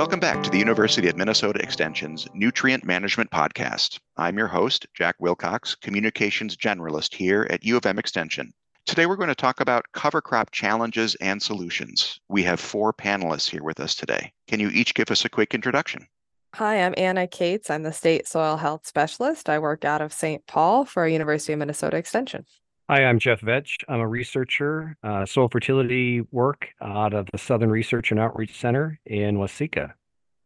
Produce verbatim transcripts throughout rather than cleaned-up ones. Welcome back to the University of Minnesota Extension's Nutrient Management Podcast. I'm your host, Jack Wilcox, Communications Generalist here at U of M Extension. Today we're going to talk about cover crop challenges and solutions. We have four panelists here with us today. Can you each give us a quick introduction? Hi, I'm Anna Cates. I'm the State Soil Health Specialist. I work out of Saint Paul for University of Minnesota Extension. Hi, I'm Jeff Vetsch. I'm a researcher, uh, soil fertility work out of the Southern Research and Outreach Center in Waseca.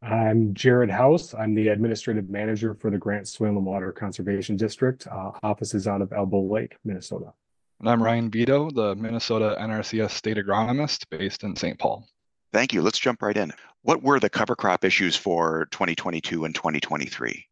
I'm Jared House. I'm the administrative manager for the Grant Soil and Water Conservation District. Uh, offices out of Elbow Lake, Minnesota. And I'm Ryan Beutow, the Minnesota N R C S state agronomist based in Saint Paul. Thank you. Let's jump right in. What were the cover crop issues for twenty twenty-two and twenty twenty-three?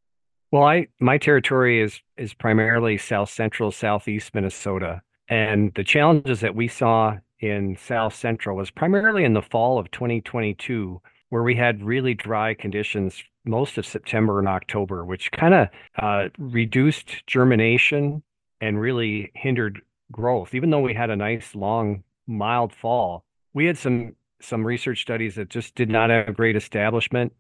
Well, I, my territory is is primarily south central, southeast Minnesota. And the challenges that we saw in south central was primarily in the fall of twenty twenty-two, where we had really dry conditions most of September and October, which kind of uh, reduced germination and really hindered growth. Even though we had a nice, long, mild fall, we had some some research studies that just did not have great establishment.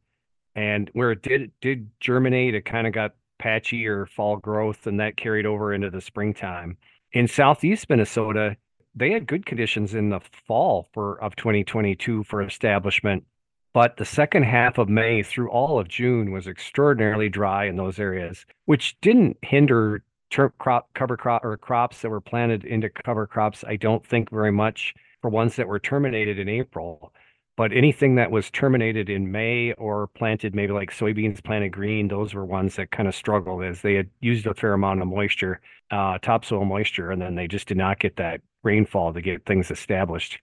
And where it did, did germinate, it kind of got patchy or fall growth, and that carried over into the springtime. In southeast Minnesota, they had good conditions in the fall for of twenty twenty-two for establishment, but the second half of May through all of June was extraordinarily dry in those areas, which didn't hinder term crop, cover crop, or crops that were planted into cover crops, I don't think very much, for ones that were terminated in April. But anything that was terminated in May or planted, maybe like soybeans planted green, those were ones that kind of struggled as they had used a fair amount of moisture, uh, topsoil moisture, and then they just did not get that rainfall to get things established.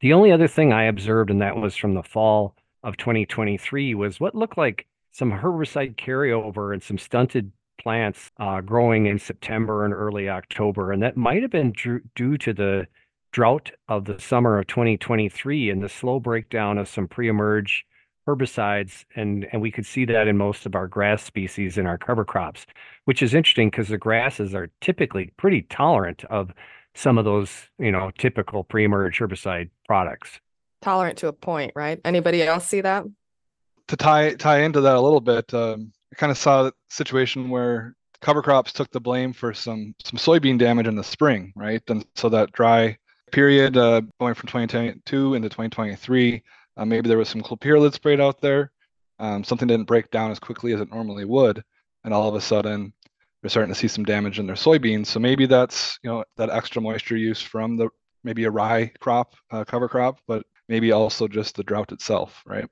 The only other thing I observed, and that was from the fall of twenty twenty-three, was what looked like some herbicide carryover and some stunted plants uh, growing in September and early October. And that might have been due, due to the drought of the summer of twenty twenty-three and the slow breakdown of some pre-emerge herbicides. And, and we could see that in most of our grass species in our cover crops, which is interesting because the grasses are typically pretty tolerant of some of those, you know, typical pre-emerge herbicide products. Tolerant to a point, right? Anybody else see that? To tie tie into that a little bit, um, I kind of saw the situation where cover crops took the blame for some some soybean damage in the spring, right? And so that dry period uh, going from twenty twenty-two into twenty twenty-three, uh, maybe there was some clopyralid sprayed out there. Um, something didn't break down as quickly as it normally would, and all of a sudden they're starting to see some damage in their soybeans. So maybe that's, you know, that extra moisture use from the maybe a rye crop, uh, cover crop, but maybe also just the drought itself, right?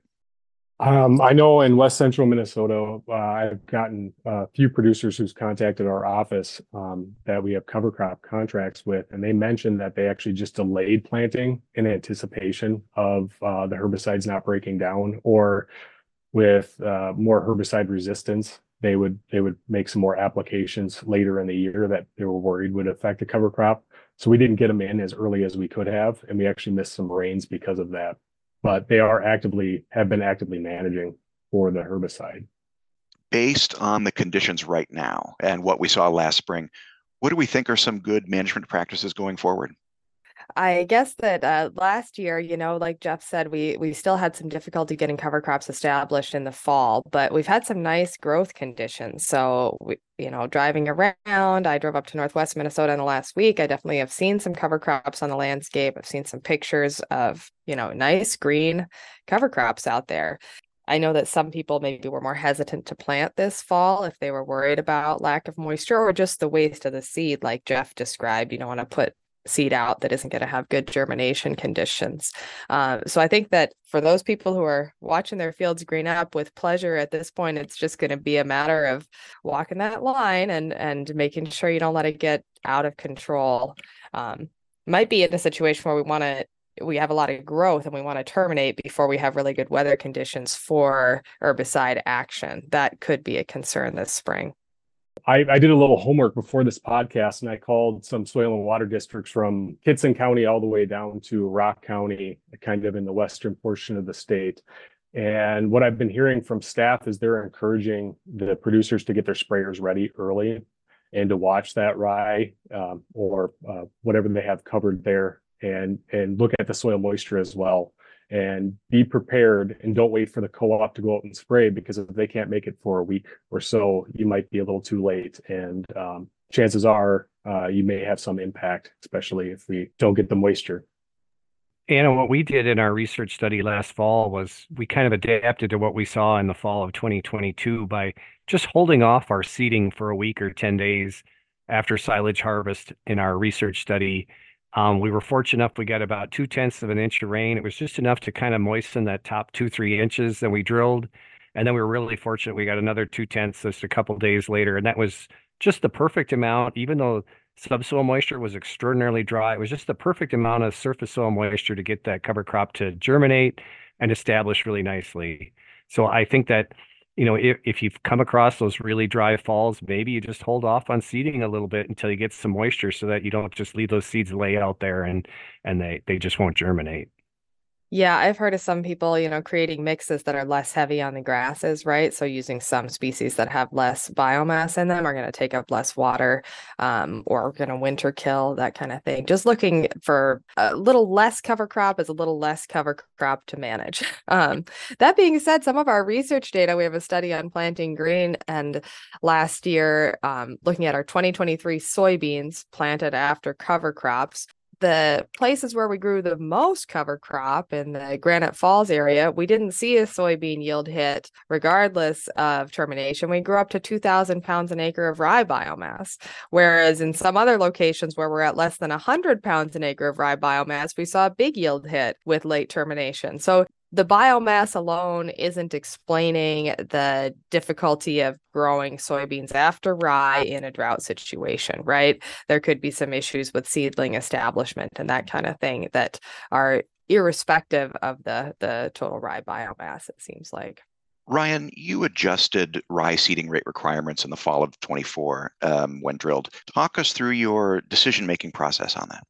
Um, I know in West Central Minnesota, uh, I've gotten a few producers who's contacted our office um, that we have cover crop contracts with, and they mentioned that they actually just delayed planting in anticipation of uh, the herbicides not breaking down, or with uh, more herbicide resistance, they would they would make some more applications later in the year that they were worried would affect the cover crop. So we didn't get them in as early as we could have, and we actually missed some rains because of that. But they are actively, have been actively managing for the herbicide. Based on the conditions right now and what we saw last spring, what do we think are some good management practices going forward? I guess that uh, last year, you know, like Jeff said, we we still had some difficulty getting cover crops established in the fall, but we've had some nice growth conditions. So, we, you know, driving around, I drove up to Northwest Minnesota in the last week. I definitely have seen some cover crops on the landscape. I've seen some pictures of, you know, nice green cover crops out there. I know that some people maybe were more hesitant to plant this fall if they were worried about lack of moisture or just the waste of the seed, like Jeff described. You don't want to put seed out that isn't going to have good germination conditions. Uh, so I think that for those people who are watching their fields green up with pleasure at this point, it's just going to be a matter of walking that line and and making sure you don't let it get out of control. Um, might be in a situation where we want to we have a lot of growth and we want to terminate before we have really good weather conditions for herbicide action. That could be a concern this spring. I, I did a little homework before this podcast, and I called some soil and water districts from Kitson County all the way down to Rock County, kind of in the western portion of the state. And what I've been hearing from staff is they're encouraging the producers to get their sprayers ready early and to watch that rye um, or uh, whatever they have covered there, and, and look at the soil moisture as well. and be prepared, and don't wait for the co-op to go out and spray, because if they can't make it for a week or so, you might be a little too late. And um, chances are uh, you may have some impact, especially if we don't get the moisture. Anna, what we did in our research study last fall was we kind of adapted to what we saw in the fall of twenty twenty-two by just holding off our seeding for a week or ten days after silage harvest in our research study. Um, we were fortunate enough, we got about two tenths of an inch of rain. It was just enough to kind of moisten that top two, three inches. Then we drilled, and then we were really fortunate. We got another two tenths just a couple of days later, and that was just the perfect amount, even though subsoil moisture was extraordinarily dry. It was just the perfect amount of surface soil moisture to get that cover crop to germinate and establish really nicely. So I think that, you know, if, if you've come across those really dry falls, maybe you just hold off on seeding a little bit until you get some moisture, so that you don't just leave those seeds lay out there and and they, they just won't germinate. Yeah, I've heard of some people, you know, creating mixes that are less heavy on the grasses, right? So using some species that have less biomass in them are going to take up less water, um, or going to winter kill, that kind of thing. Just looking for a little less cover crop is a little less cover crop to manage. Um, that being said, some of our research data, we have a study on planting green, and last year, um, looking at our twenty twenty-three soybeans planted after cover crops. The places where we grew the most cover crop in the Granite Falls area, we didn't see a soybean yield hit regardless of termination. We grew up to two thousand pounds an acre of rye biomass, whereas in some other locations where we're at less than one hundred pounds an acre of rye biomass, we saw a big yield hit with late termination. So the biomass alone isn't explaining the difficulty of growing soybeans after rye in a drought situation, right? There could be some issues with seedling establishment and that kind of thing that are irrespective of the, the total rye biomass, it seems like. Ryan, you adjusted rye seeding rate requirements in the fall of twenty-four um, when drilled. Talk us through your decision-making process on that.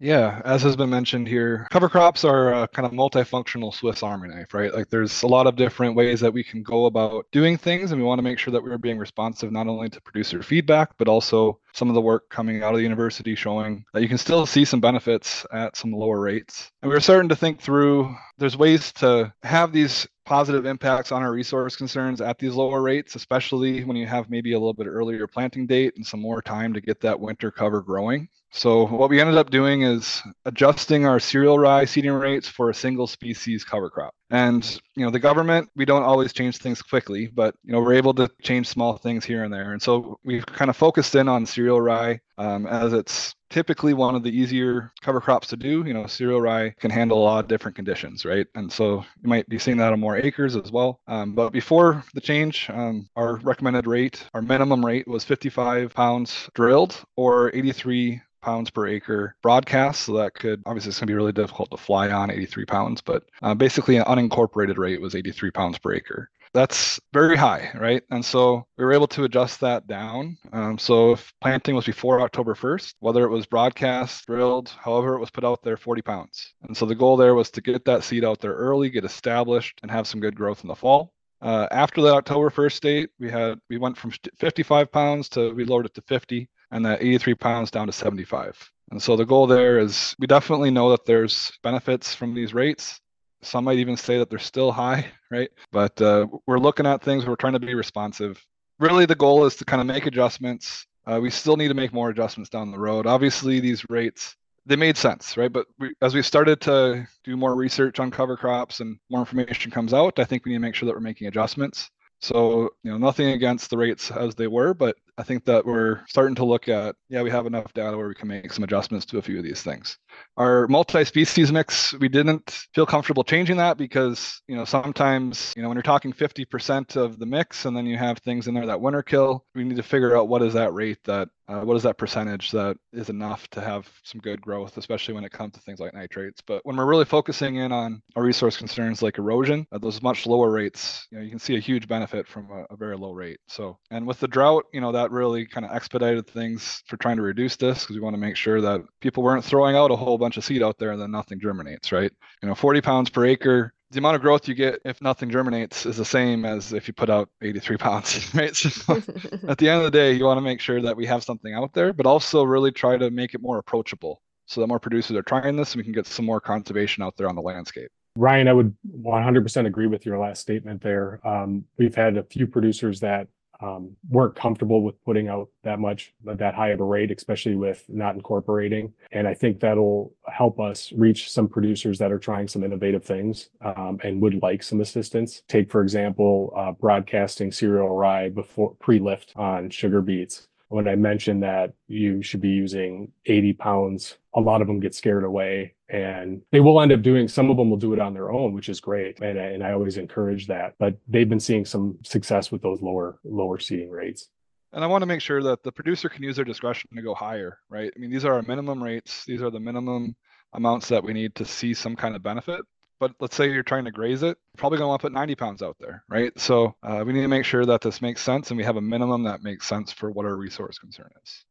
Yeah, as has been mentioned here, cover crops are a kind of multifunctional Swiss Army knife, right? Like there's a lot of different ways that we can go about doing things, and we want to make sure that we're being responsive not only to producer feedback, but also some of the work coming out of the university showing that you can still see some benefits at some lower rates. And we were starting to think through, there's ways to have these positive impacts on our resource concerns at these lower rates, especially when you have maybe a little bit earlier planting date and some more time to get that winter cover growing. So what we ended up doing is adjusting our cereal rye seeding rates for a single species cover crop. And, you know, the government, we don't always change things quickly, but, you know, we're able to change small things here and there. And so we've kind of focused in on cereal rye um, as it's typically one of the easier cover crops to do. You know, cereal rye can handle a lot of different conditions, right? And so you might be seeing that on more acres as well. Um, but before the change, um, our recommended rate, our minimum rate was fifty-five pounds drilled or eighty-three pounds per acre broadcast. So that could, obviously it's going to be really difficult to fly on eighty-three pounds, but uh, basically an unincorporated rate was eighty-three pounds per acre. That's very high, right? And so we were able to adjust that down. Um, so if planting was before October first, whether it was broadcast, drilled, however it was put out there, forty pounds. And so the goal there was to get that seed out there early, get established, and have some good growth in the fall. Uh, after the October first date, we had we went from fifty-five pounds to, we lowered it to fifty, and that eighty-three pounds down to seventy-five. And so the goal there is, we definitely know that there's benefits from these rates. Some might even say that they're still high, right? But uh, we're looking at things, we're trying to be responsive. Really, the goal is to kind of make adjustments. Uh, we still need to make more adjustments down the road. Obviously, these rates, they made sense, right? But we, as we started to do more research on cover crops and more information comes out, I think we need to make sure that we're making adjustments. So, you know, nothing against the rates as they were, but I think that we're starting to look at, yeah, we have enough data where we can make some adjustments to a few of these things. Our multi-species mix, we didn't feel comfortable changing that because, you know, sometimes, you know, when you're talking fifty percent of the mix and then you have things in there that winter kill, we need to figure out what is that rate that, uh, what is that percentage that is enough to have some good growth, especially when it comes to things like nitrates. But when we're really focusing in on our resource concerns like erosion, at those much lower rates, you know, you can see a huge benefit from a, a very low rate. So, and with the drought, you know, that really kind of expedited things for trying to reduce this because we want to make sure that people weren't throwing out a whole bunch of seed out there and then nothing germinates, right? You know, forty pounds per acre, the amount of growth you get if nothing germinates is the same as if you put out eighty-three pounds, right? So at the end of the day, you want to make sure that we have something out there, but also really try to make it more approachable so that more producers are trying this and we can get some more conservation out there on the landscape. Ryan, I would one hundred percent agree with your last statement there. Um, we've had a few producers that um, weren't comfortable with putting out that much, that high of a rate, especially with not incorporating. And I think that'll help us reach some producers that are trying some innovative things um, and would like some assistance. Take, for example, uh, broadcasting cereal rye before pre-lift on sugar beets. When I mentioned that you should be using eighty pounds, a lot of them get scared away, and they will end up doing, some of them will do it on their own, which is great. And, and I always encourage that, but they've been seeing some success with those lower, lower seeding rates. And I want to make sure that the producer can use their discretion to go higher, right? I mean, these are our minimum rates. These are the minimum amounts that we need to see some kind of benefit. But let's say you're trying to graze it, probably going to want to put ninety pounds out there, right? So uh, we need to make sure that this makes sense and we have a minimum that makes sense for what our resource concern is.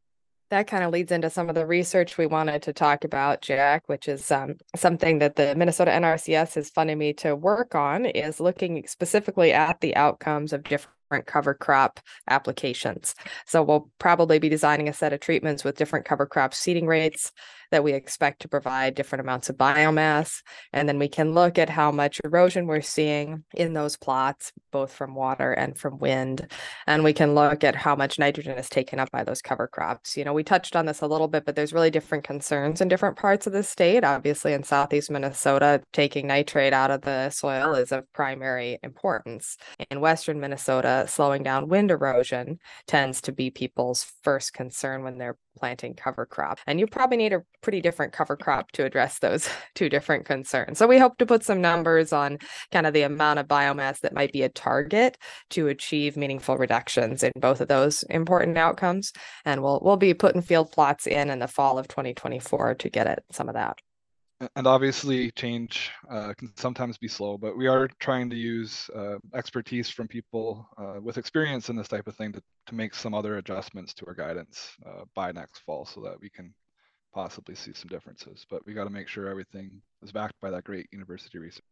That kind of leads into some of the research we wanted to talk about, Jack, which is um, something that the Minnesota N R C S is funding me to work on, is looking specifically at the outcomes of different cover crop applications. So we'll probably be designing a set of treatments with different cover crop seeding rates that we expect to provide different amounts of biomass. And then we can look at how much erosion we're seeing in those plots, both from water and from wind. And we can look at how much nitrogen is taken up by those cover crops. You know, we touched on this a little bit, but there's really different concerns in different parts of the state. Obviously, in southeast Minnesota, taking nitrate out of the soil is of primary importance. In western Minnesota, slowing down wind erosion tends to be people's first concern when they're planting cover crop. And you probably need a pretty different cover crop to address those two different concerns. So we hope to put some numbers on kind of the amount of biomass that might be a target to achieve meaningful reductions in both of those important outcomes. And we'll we'll be putting field plots in in the fall of twenty twenty-four to get at some of that. And obviously change uh, can sometimes be slow, but we are trying to use uh, expertise from people uh, with experience in this type of thing to, to make some other adjustments to our guidance uh, by next fall so that we can possibly see some differences. But we got to make sure everything is backed by that great university research.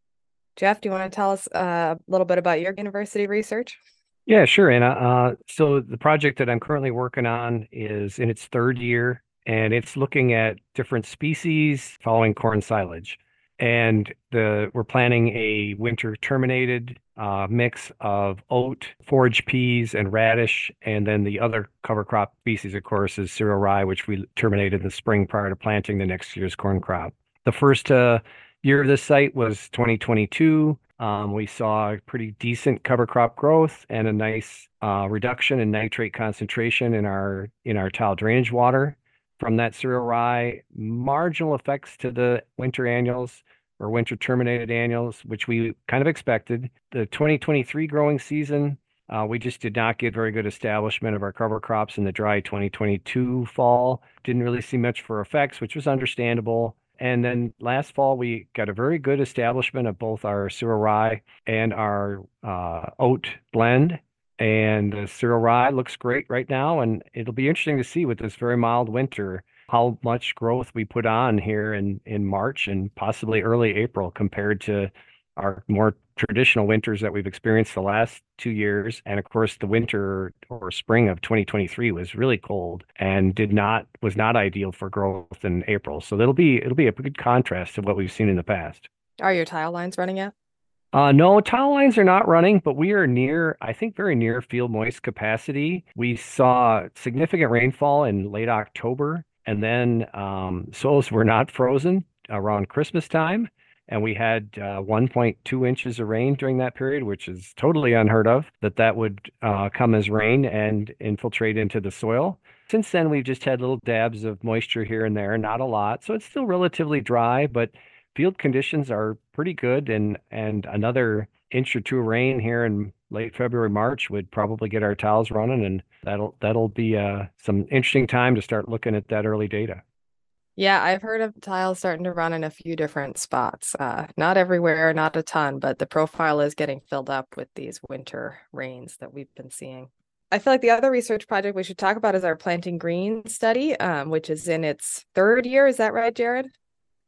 Jeff, do you want to tell us a little bit about your university research? Yeah, sure, Anna. Uh, so the project that I'm currently working on is in its third year. And it's looking at different species following corn silage. And the, we're planning a winter terminated uh, mix of oat, forage peas, and radish. And then the other cover crop species, of course, is cereal rye, which we terminated in the spring prior to planting the next year's corn crop. The first uh, year of this site was twenty twenty-two. Um, we saw pretty decent cover crop growth and a nice uh, reduction in nitrate concentration in our in our tile drainage water from that cereal rye, marginal effects to the winter annuals or winter terminated annuals, which we kind of expected. The twenty twenty-three growing season, uh, we just did not get very good establishment of our cover crops in the dry twenty twenty-two fall. Didn't really see much for effects, which was understandable. And then last fall, we got a very good establishment of both our cereal rye and our uh, oat blend. And the cereal rye looks great right now, and it'll be interesting to see with this very mild winter how much growth we put on here in, in March and possibly early April compared to our more traditional winters that we've experienced the last two years. And of course, the winter or spring of twenty twenty-three was really cold and did not was not ideal for growth in April. So that'll be it'll be a good contrast to what we've seen in the past. Are your tile lines running out? Uh, no, tile lines are not running, but we are near, I think, very near field moist capacity. We saw significant rainfall in late October, and then um, soils were not frozen around Christmas time. And we had uh, one point two inches of rain during that period, which is totally unheard of, that that would uh, come as rain and infiltrate into the soil. Since then, we've just had little dabs of moisture here and there, not a lot. So it's still relatively dry, but field conditions are pretty good, and and another inch or two of rain here in late February, March would probably get our tiles running, and that'll that'll be uh, some interesting time to start looking at that early data. Yeah, I've heard of tiles starting to run in a few different spots. Uh, not everywhere, not a ton, but the profile is getting filled up with these winter rains that we've been seeing. I feel like the other research project we should talk about is our Planting Green study, um, which is in its third year. Is that right, Jared?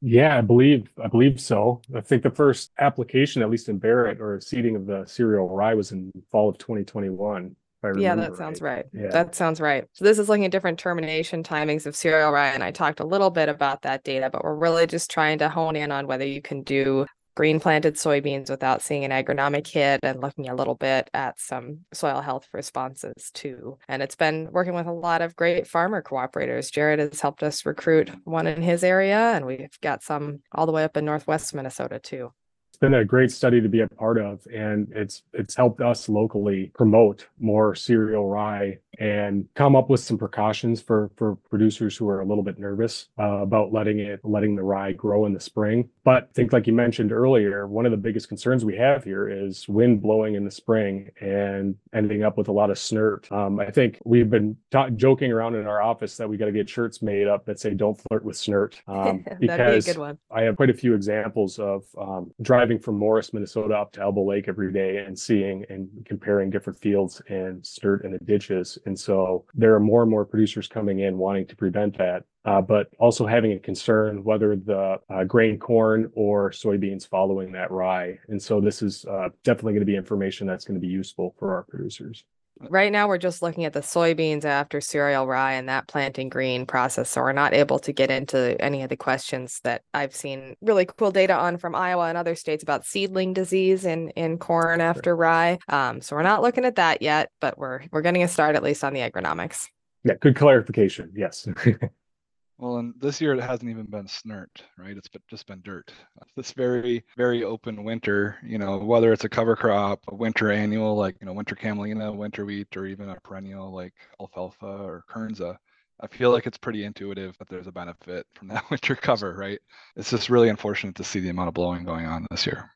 Yeah, I believe I believe so. I think the first application, at least in Barrett, or seeding of the cereal rye was in fall of twenty twenty-one. Yeah, that sounds right. right. Yeah. That sounds right. So this is looking at different termination timings of cereal rye, and I talked a little bit about that data, but we're really just trying to hone in on whether you can do green planted soybeans without seeing an agronomic hit, and looking a little bit at some soil health responses too. And it's been working with a lot of great farmer cooperators. Jared has helped us recruit one in his area, and we've got some all the way up in Northwest Minnesota too. It's been a great study to be a part of, and it's it's helped us locally promote more cereal rye and come up with some precautions for for producers who are a little bit nervous uh, about letting it letting the rye grow in the spring. But I think, like you mentioned earlier, one of the biggest concerns we have here is wind blowing in the spring and ending up with a lot of snurt. Um, I think we've been ta- joking around in our office that we got to get shirts made up that say "Don't flirt with snurt," um, because be a good one. I have quite a few examples of um, dry. driving from Morris, Minnesota up to Elbow Lake every day and seeing and comparing different fields and snurt in the ditches. And so there are more and more producers coming in wanting to prevent that, uh, but also having a concern whether the uh, grain corn or soybeans following that rye. And so this is uh, definitely going to be information that's going to be useful for our producers. Right now, we're just looking at the soybeans after cereal rye and that planting green process. So we're not able to get into any of the questions that I've seen really cool data on from Iowa and other states about seedling disease in, in corn after rye. Um, so we're not looking at that yet, but we're we're getting a start at least on the agronomics. Yeah, good clarification. Yes. Well, and this year it hasn't even been snurt, right? It's just been dirt. This very, very open winter, you know, whether it's a cover crop, a winter annual, like, you know, winter camelina, winter wheat, or even a perennial like alfalfa or kernza, I feel like it's pretty intuitive that there's a benefit from that winter cover, right? It's just really unfortunate to see the amount of blowing going on this year.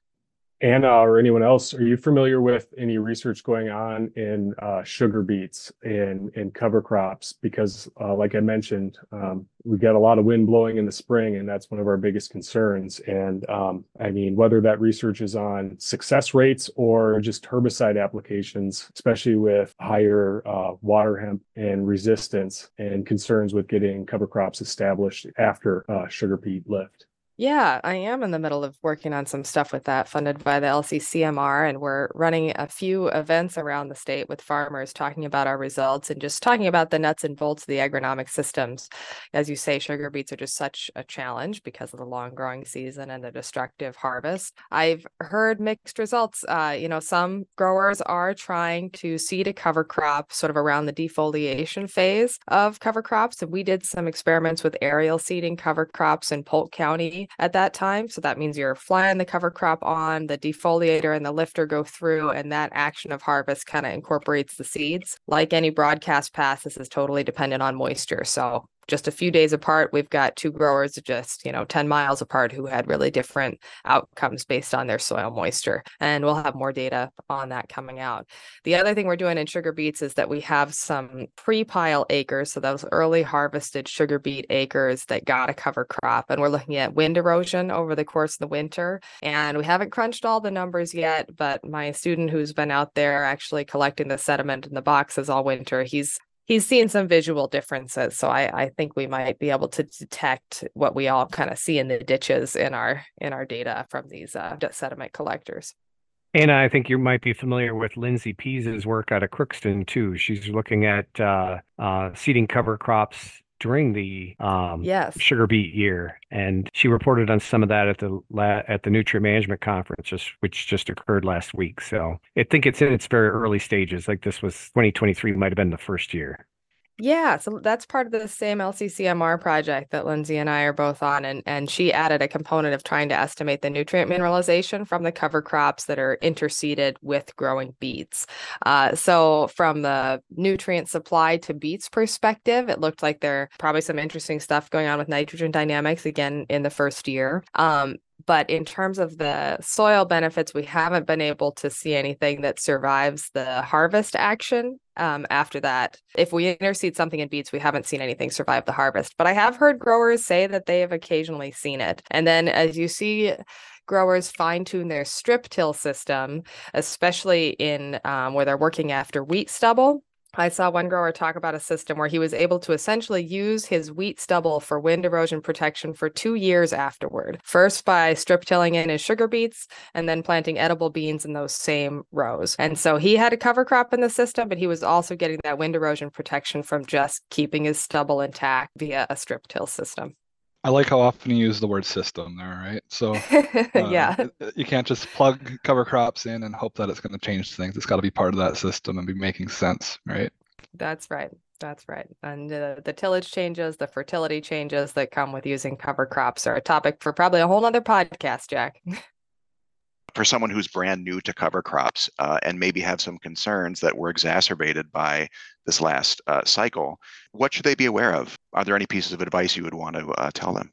Anna or anyone else, are you familiar with any research going on in uh, sugar beets and, and cover crops? Because uh, like I mentioned, um, we've got a lot of wind blowing in the spring, and that's one of our biggest concerns. And um, I mean, whether that research is on success rates or just herbicide applications, especially with higher uh, water hemp and resistance and concerns with getting cover crops established after uh, sugar beet lift. Yeah, I am in the middle of working on some stuff with that, funded by the L C C M R, and we're running a few events around the state with farmers talking about our results and just talking about the nuts and bolts of the agronomic systems. As you say, sugar beets are just such a challenge because of the long growing season and the destructive harvest. I've heard mixed results. Uh, you know, some growers are trying to seed a cover crop sort of around the defoliation phase of cover crops, and we did some experiments with aerial seeding cover crops in Polk County at that time. So that means you're flying the cover crop on, the defoliator and the lifter go through, and that action of harvest kind of incorporates the seeds. Like any broadcast pass, this is totally dependent on moisture. So just a few days apart, we've got two growers just, you know, ten miles apart who had really different outcomes based on their soil moisture. And we'll have more data on that coming out. The other thing we're doing in sugar beets is that we have some pre-pile acres. So those early harvested sugar beet acres that got a cover crop. And we're looking at wind erosion over the course of the winter. And we haven't crunched all the numbers yet, but my student who's been out there actually collecting the sediment in the boxes all winter, he's He's seen some visual differences, so I, I think we might be able to detect what we all kind of see in the ditches in our in our data from these uh, sediment collectors. Anna, I think you might be familiar with Lindsay Pease's work out of Crookston too. She's looking at uh, uh, seeding cover crops during the um, yes. sugar beet year, and she reported on some of that at the la- at the Nutrient Management Conference, just, which just occurred last week. So I think it's in its very early stages. Like this was twenty twenty-three might have been the first year. Yeah, so that's part of the same L C C M R project that Lindsay and I are both on, and, and she added a component of trying to estimate the nutrient mineralization from the cover crops that are interseeded with growing beets. Uh, so from the nutrient supply to beets perspective, it looked like there probably some interesting stuff going on with nitrogen dynamics again in the first year. Um, But in terms of the soil benefits, we haven't been able to see anything that survives the harvest action um, after that. If we interseed something in beets, we haven't seen anything survive the harvest. But I have heard growers say that they have occasionally seen it. And then as you see, growers fine-tune their strip till system, especially in um, where they're working after wheat stubble. I saw one grower talk about a system where he was able to essentially use his wheat stubble for wind erosion protection for two years afterward, first by strip tilling in his sugar beets and then planting edible beans in those same rows. And so he had a cover crop in the system, but he was also getting that wind erosion protection from just keeping his stubble intact via a strip till system. I like how often you use the word system there, right? So uh, yeah, you can't just plug cover crops in and hope that it's going to change things. It's got to be part of that system and be making sense, right? That's right. That's right. And uh, the tillage changes, the fertility changes that come with using cover crops are a topic for probably a whole nother podcast, Jack. For someone who's brand new to cover crops uh, and maybe have some concerns that were exacerbated by this last uh, cycle, what should they be aware of? Are there any pieces of advice you would want to uh, tell them?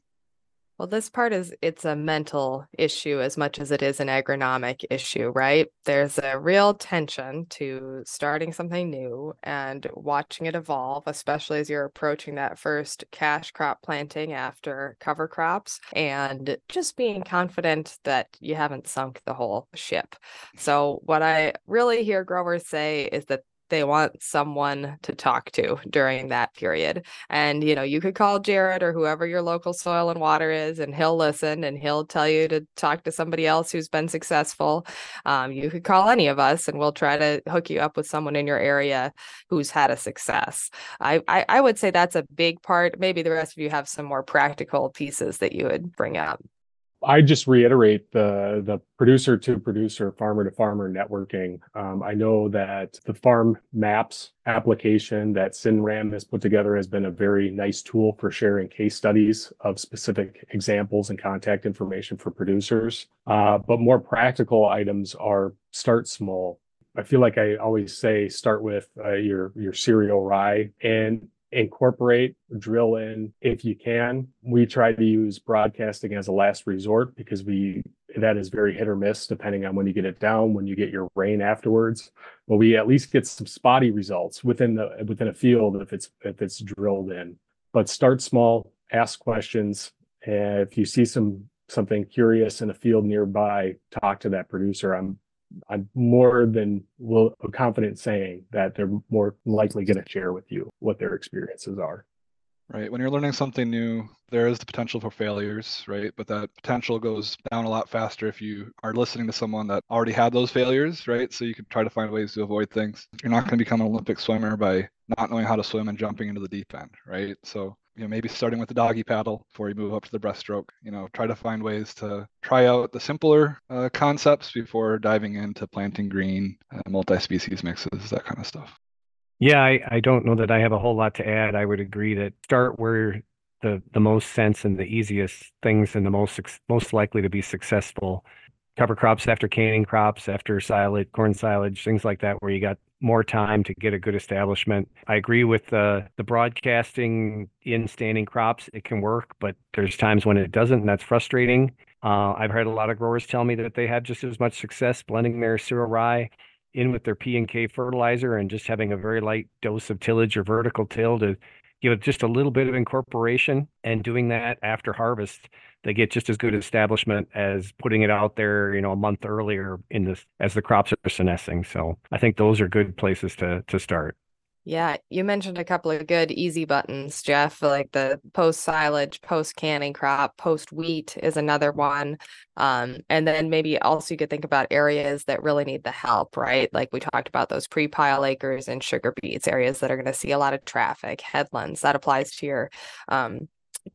Well, this part is, it's a mental issue as much as it is an agronomic issue, right? There's a real tension to starting something new and watching it evolve, especially as you're approaching that first cash crop planting after cover crops, and just being confident that you haven't sunk the whole ship. So what I really hear growers say is that they want someone to talk to during that period. And, you know, you could call Jared or whoever your local soil and water is, and he'll listen and he'll tell you to talk to somebody else who's been successful. Um, you could call any of us and we'll try to hook you up with someone in your area who's had a success. I, I, I would say that's a big part. Maybe the rest of you have some more practical pieces that you would bring up. I just reiterate the the producer to producer, farmer to farmer networking. Um, I know that the Farm Maps application that CINRAM has put together has been a very nice tool for sharing case studies of specific examples and contact information for producers. Uh, but more practical items are start small. I feel like I always say start with uh, your your cereal rye and incorporate, drill in if you can. We try to use broadcasting as a last resort because we that is very hit or miss depending on when you get it down, when you get your rain afterwards. But we at least get some spotty results within the within a field if it's if it's drilled in. But start small, ask questions, and if you see some something curious in a field nearby, talk to that producer. I'm I'm more than will, confident saying that they're more likely going to share with you what their experiences are. Right. When you're learning something new, there is the potential for failures, right? But that potential goes down a lot faster if you are listening to someone that already had those failures, right? So you can try to find ways to avoid things. You're not going to become an Olympic swimmer by not knowing how to swim and jumping into the deep end, right? So, you know, maybe starting with the doggy paddle before you move up to the breaststroke, you know, try to find ways to try out the simpler uh, concepts before diving into planting green, uh, multi-species mixes, that kind of stuff. Yeah, I, I don't know that I have a whole lot to add. I would agree that start where the, the most sense and the easiest things and the most most likely to be successful. Cover crops after canning crops, after silage, corn silage, things like that, where you got more time to get a good establishment. I agree with the, the broadcasting in standing crops. It can work, but there's times when it doesn't, and that's frustrating. Uh, I've heard a lot of growers tell me that they have just as much success blending their cereal rye in with their P and K fertilizer and just having a very light dose of tillage or vertical till to give it just a little bit of incorporation, and doing that after harvest, they get just as good establishment as putting it out there, you know, a month earlier in this as the crops are senescing. So I think those are good places to to start. Yeah, you mentioned a couple of good easy buttons, Jeff, like the post-silage, post-canning crop, post-wheat is another one. Um, and then maybe also you could think about areas that really need the help, right? Like we talked about those pre-pile acres and sugar beets, areas that are going to see a lot of traffic, headlands. That applies to your um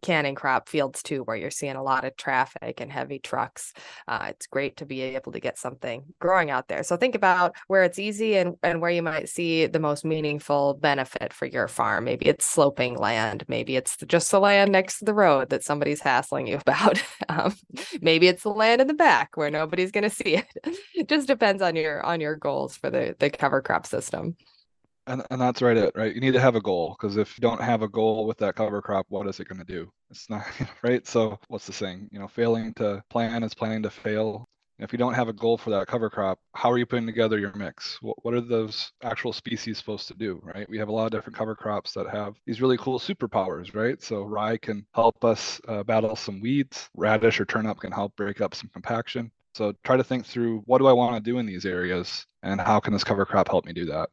canning crop fields too, where you're seeing a lot of traffic and heavy trucks. Uh, it's great to be able to get something growing out there. So think about where it's easy and, and where you might see the most meaningful benefit for your farm. Maybe it's sloping land. Maybe it's just the land next to the road that somebody's hassling you about. Um, maybe it's the land in the back where nobody's going to see it. It just depends on your on your goals for the, the cover crop system. And, and that's right it, right? You need to have a goal, because if you don't have a goal with that cover crop, what is it going to do? It's not, right? So what's the saying? You know, failing to plan is planning to fail. If you don't have a goal for that cover crop, how are you putting together your mix? What, what are those actual species supposed to do, right? We have a lot of different cover crops that have these really cool superpowers, right? So rye can help us uh, battle some weeds. Radish or turnip can help break up some compaction. So try to think through, what do I want to do in these areas? And how can this cover crop help me do that?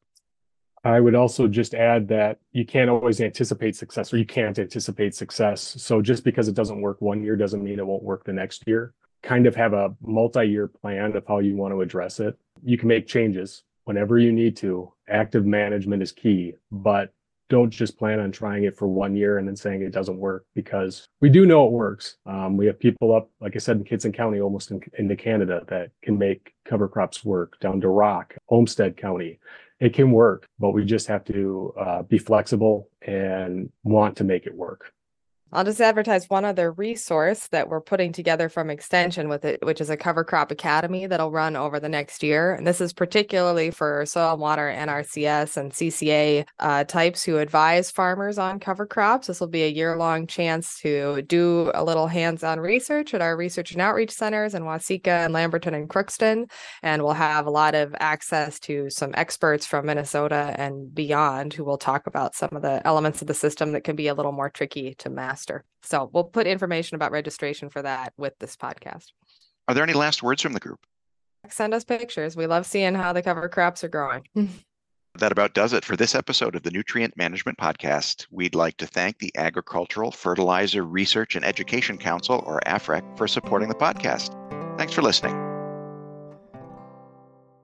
I would also just add that you can't always anticipate success, or you can't anticipate success. So just because it doesn't work one year doesn't mean it won't work the next year. Kind of have a multi-year plan of how you want to address it. You can make changes whenever you need to. Active management is key, but don't just plan on trying it for one year and then saying it doesn't work, because we do know it works. Um, we have people up, like I said, in Kitson County, almost in, into Canada, that can make cover crops work, down to Rock, Olmsted County. It can work, but we just have to uh, be flexible and want to make it work. I'll just advertise one other resource that we're putting together from Extension with it, which is a cover crop academy that'll run over the next year. And this is particularly for soil and water N R C S and C C A uh, types who advise farmers on cover crops. This will be a year-long chance to do a little hands-on research at our research and outreach centers in Waseca and Lamberton and Crookston. And we'll have a lot of access to some experts from Minnesota and beyond who will talk about some of the elements of the system that can be a little more tricky to master. So we'll put information about registration for that with this podcast. Are there any last words from the group? Send us pictures. We love seeing how the cover crops are growing. That about does it for this episode of the Nutrient Management Podcast. We'd like to thank the Agricultural Fertilizer Research and Education Council, or A F R E C, for supporting the podcast. Thanks for listening.